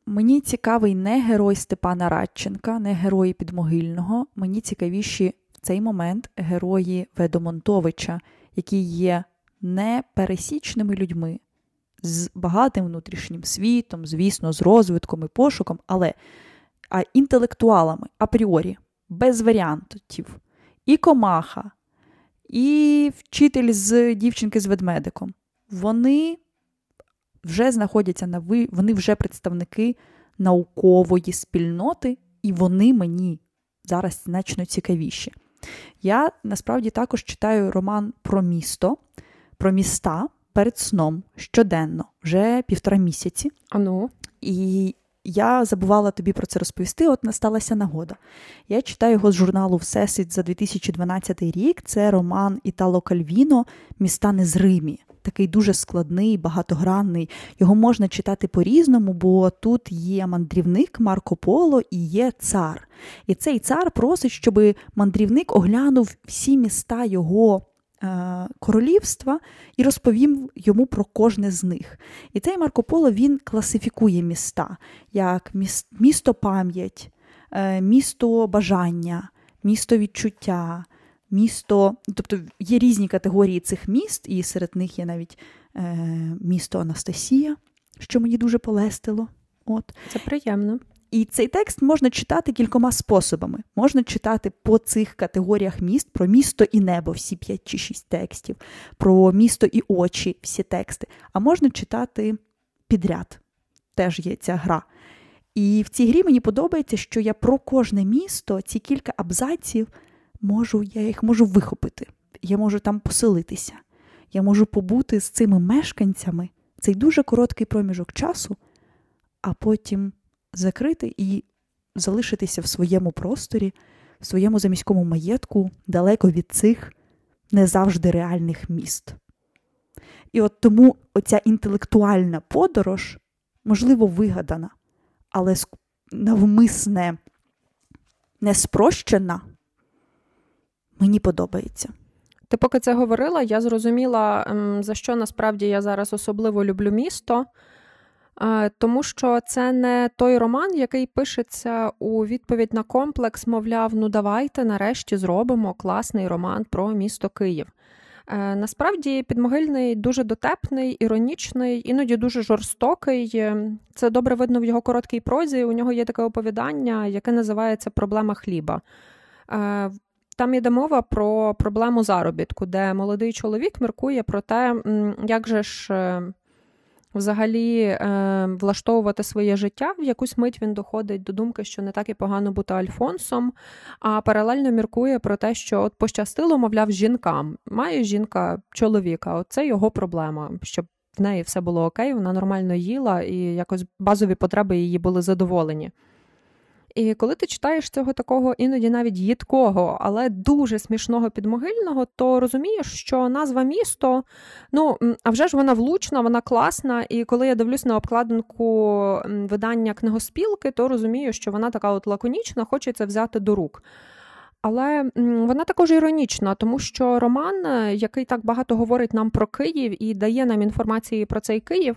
мені цікавий не герой Степана Радченка, не герої Підмогильного, мені цікавіші цей момент герої В. Домонтовича, які є непересічними людьми, з багатим внутрішнім світом, звісно, з розвитком і пошуком, але інтелектуалами апріорі, без варіантів. І комаха, і вчитель з дівчинки з ведмедиком. Вони вже знаходяться вони вже представники наукової спільноти, і вони мені зараз значно цікавіші. Я, насправді, також читаю роман про місто, про міста перед сном щоденно, вже 1,5 місяці. Ану. І я забувала тобі про це розповісти, от насталася нагода. Я читаю його з журналу «Всесвіт» за 2012 рік. Це роман Італо Кальвіно «Міста незримі». Такий дуже складний, багатогранний. Його можна читати по-різному, бо тут є мандрівник Марко Поло і є цар. І цей цар просить, щоб мандрівник оглянув всі міста його королівства і розповім йому про кожне з них. І цей Марко Поло, він класифікує міста, як місто пам'ять, місто бажання, місто відчуття, місто, тобто є різні категорії цих міст, і серед них є навіть місто Анастасія, що мені дуже полестило. От. Це приємно. І цей текст можна читати кількома способами. Можна читати по цих категоріях міст, про місто і небо, всі 5 чи 6 текстів, про місто і очі, всі тексти. А можна читати підряд, теж є ця гра. І в цій грі мені подобається, що я про кожне місто, ці кілька абзаців, я їх можу вихопити, я можу там поселитися, я можу побути з цими мешканцями, цей дуже короткий проміжок часу, а потім закрити і залишитися в своєму просторі, в своєму заміському маєтку, далеко від цих не завжди реальних міст. І от тому оця інтелектуальна подорож, можливо, вигадана, але навмисне не спрощена, мені подобається. Ти поки це говорила, я зрозуміла, за що насправді я зараз особливо люблю місто, тому що це не той роман, який пишеться у відповідь на комплекс, мовляв, ну давайте нарешті зробимо класний роман про місто Київ. Насправді Підмогильний дуже дотепний, іронічний, іноді дуже жорстокий. Це добре видно в його короткій прозі, у нього є таке оповідання, яке називається «Проблема хліба». Там йде мова про проблему заробітку, де молодий чоловік міркує про те, як же ж взагалі влаштовувати своє життя. В якусь мить він доходить до думки, що не так і погано бути Альфонсом, а паралельно міркує про те, що от пощастило, мовляв, жінкам. Має жінка чоловіка, це його проблема, щоб в неї все було окей, вона нормально їла і якось базові потреби її були задоволені. І коли ти читаєш цього такого іноді навіть їдкого, але дуже смішного Підмогильного, то розумієш, що назва «Місто», ну, а вже ж вона влучна, вона класна, і коли я дивлюсь на обкладинку видання «Книгоспілки», то розумію, що вона така от лаконічна, хочеться взяти до рук. Але вона також іронічна, тому що роман, який так багато говорить нам про Київ і дає нам інформації про цей Київ,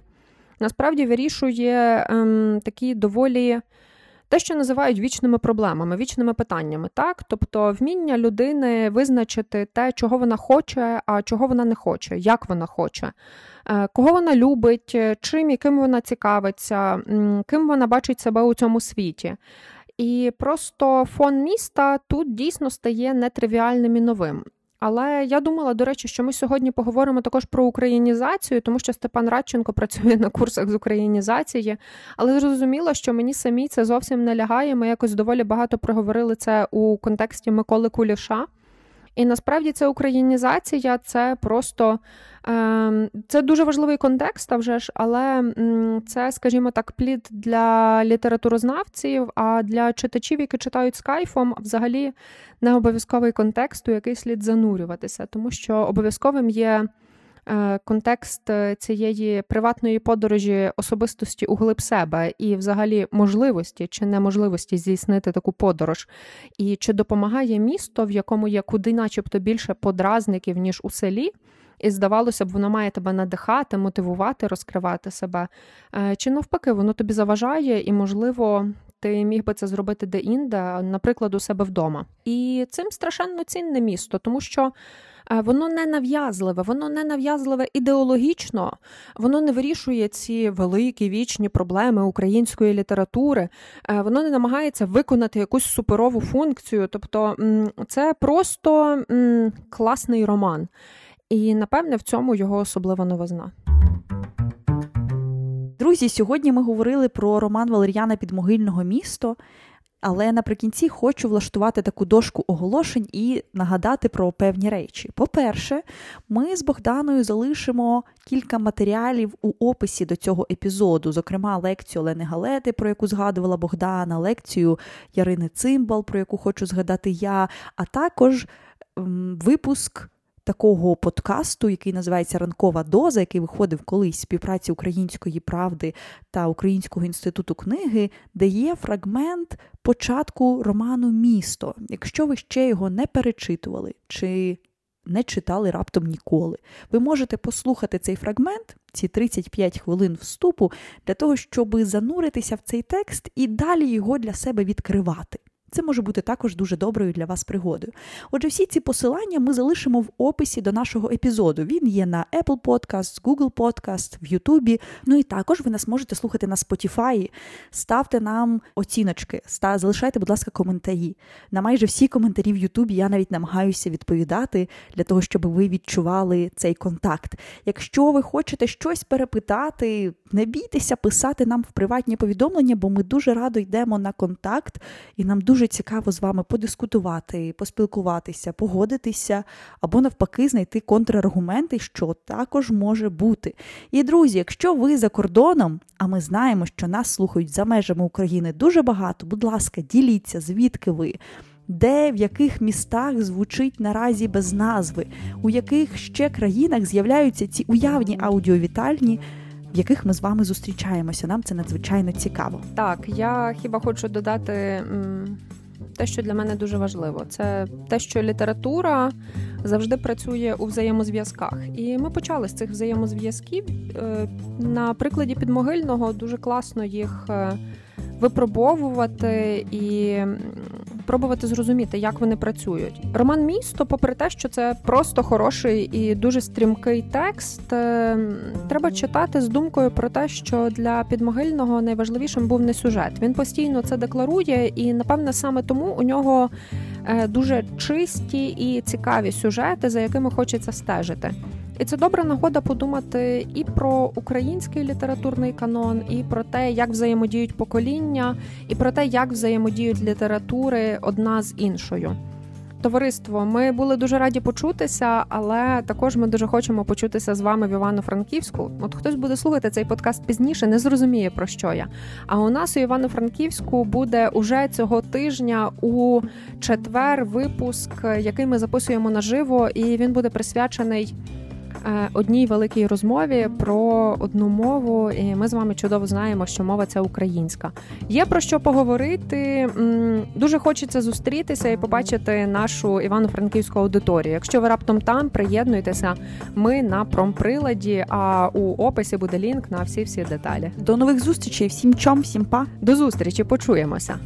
насправді вирішує такі доволі... те, що називають вічними проблемами, вічними питаннями, так? Тобто вміння людини визначити те, чого вона хоче, а чого вона не хоче, як вона хоче, кого вона любить, чим і ким вона цікавиться, ким вона бачить себе у цьому світі. І просто фон міста тут дійсно стає нетривіальним і новим. Але я думала, до речі, що ми сьогодні поговоримо також про українізацію, тому що Степан Радченко працює на курсах з українізації, але зрозуміло, що мені самі це зовсім не лягає, ми якось доволі багато проговорили це у контексті Миколи Куліша. І насправді це українізація, це просто, це дуже важливий контекст, а вже ж, але це, скажімо так, плід для літературознавців, а для читачів, які читають з кайфом, взагалі не обов'язковий контекст, у який слід занурюватися, тому що обов'язковим є контекст цієї приватної подорожі особистості углиб себе і взагалі можливості чи неможливості здійснити таку подорож. І чи допомагає місто, в якому є куди начебто більше подразників, ніж у селі, і здавалося б, воно має тебе надихати, мотивувати, розкривати себе, чи навпаки, воно тобі заважає і, можливо, ти міг би це зробити де-інде, наприклад, у себе вдома. І цим страшенно цінне місто, тому що воно не нав'язливе, ідеологічно, воно не вирішує ці великі вічні проблеми української літератури, воно не намагається виконати якусь суперову функцію, тобто це просто класний роман. І, напевне, в цьому його особлива новизна. Друзі, сьогодні ми говорили про роман Валер'яна Підмогильного «Місто», але наприкінці хочу влаштувати таку дошку оголошень і нагадати про певні речі. По-перше, ми з Богданою залишимо кілька матеріалів у описі до цього епізоду, зокрема лекцію Олени Галети, про яку згадувала Богдана, лекцію Ярини Цимбал, про яку хочу згадати я, а також випуск такого подкасту, який називається «Ранкова доза», який виходив колись в співпраці Української правди та Українського інституту книги, де є фрагмент початку роману «Місто». Якщо ви ще його не перечитували чи не читали раптом ніколи, ви можете послухати цей фрагмент, ці 35 хвилин вступу, для того, щоб зануритися в цей текст і далі його для себе відкривати. Це може бути також дуже доброю для вас пригодою. Отже, всі ці посилання ми залишимо в описі до нашого епізоду. Він є на Apple Podcast, Google Podcast, в YouTube. Ну і також ви нас можете слухати на Spotify. Ставте нам оціночки, залишайте, будь ласка, коментарі. На майже всі коментарі в YouTube я навіть намагаюся відповідати, для того, щоб ви відчували цей контакт. Якщо ви хочете щось перепитати, не бійтеся писати нам в приватні повідомлення, бо ми дуже радо йдемо на контакт, і нам дуже цікаво з вами подискутувати, поспілкуватися, погодитися або навпаки знайти контраргументи, що також може бути. І, друзі, якщо ви за кордоном, а ми знаємо, що нас слухають за межами України дуже багато, будь ласка, діліться, звідки ви, де, в яких містах звучить наразі без назви, у яких ще країнах з'являються ці уявні аудіовітальні, в яких ми з вами зустрічаємося. Нам це надзвичайно цікаво. Так, я хіба хочу додати те, що для мене дуже важливо. Це те, що література завжди працює у взаємозв'язках. І ми почали з цих взаємозв'язків. На прикладі Підмогильного дуже класно їх випробовувати і пробувати зрозуміти, як вони працюють. Роман «Місто», попри те, що це просто хороший і дуже стрімкий текст, треба читати з думкою про те, що для Підмогильного найважливішим був не сюжет. Він постійно це декларує, і, напевно, саме тому у нього дуже чисті і цікаві сюжети, за якими хочеться стежити. І це добра нагода подумати і про український літературний канон, і про те, як взаємодіють покоління, і про те, як взаємодіють літератури одна з іншою. Товариство, ми були дуже раді почутися, але також ми дуже хочемо почутися з вами в Івано-Франківську. От хтось буде слухати цей подкаст пізніше, не зрозуміє, про що я. А у нас у Івано-Франківську буде уже цього тижня у четвер випуск, який ми записуємо наживо, і він буде присвячений одній великій розмові про одну мову, і ми з вами чудово знаємо, що мова – це українська. Є про що поговорити, дуже хочеться зустрітися і побачити нашу івано-франківську аудиторію. Якщо ви раптом там, приєднуйтеся, ми на промприладі, а у описі буде лінк на всі-всі деталі. До нових зустрічей, всім чом, всім па! До зустрічі, почуємося!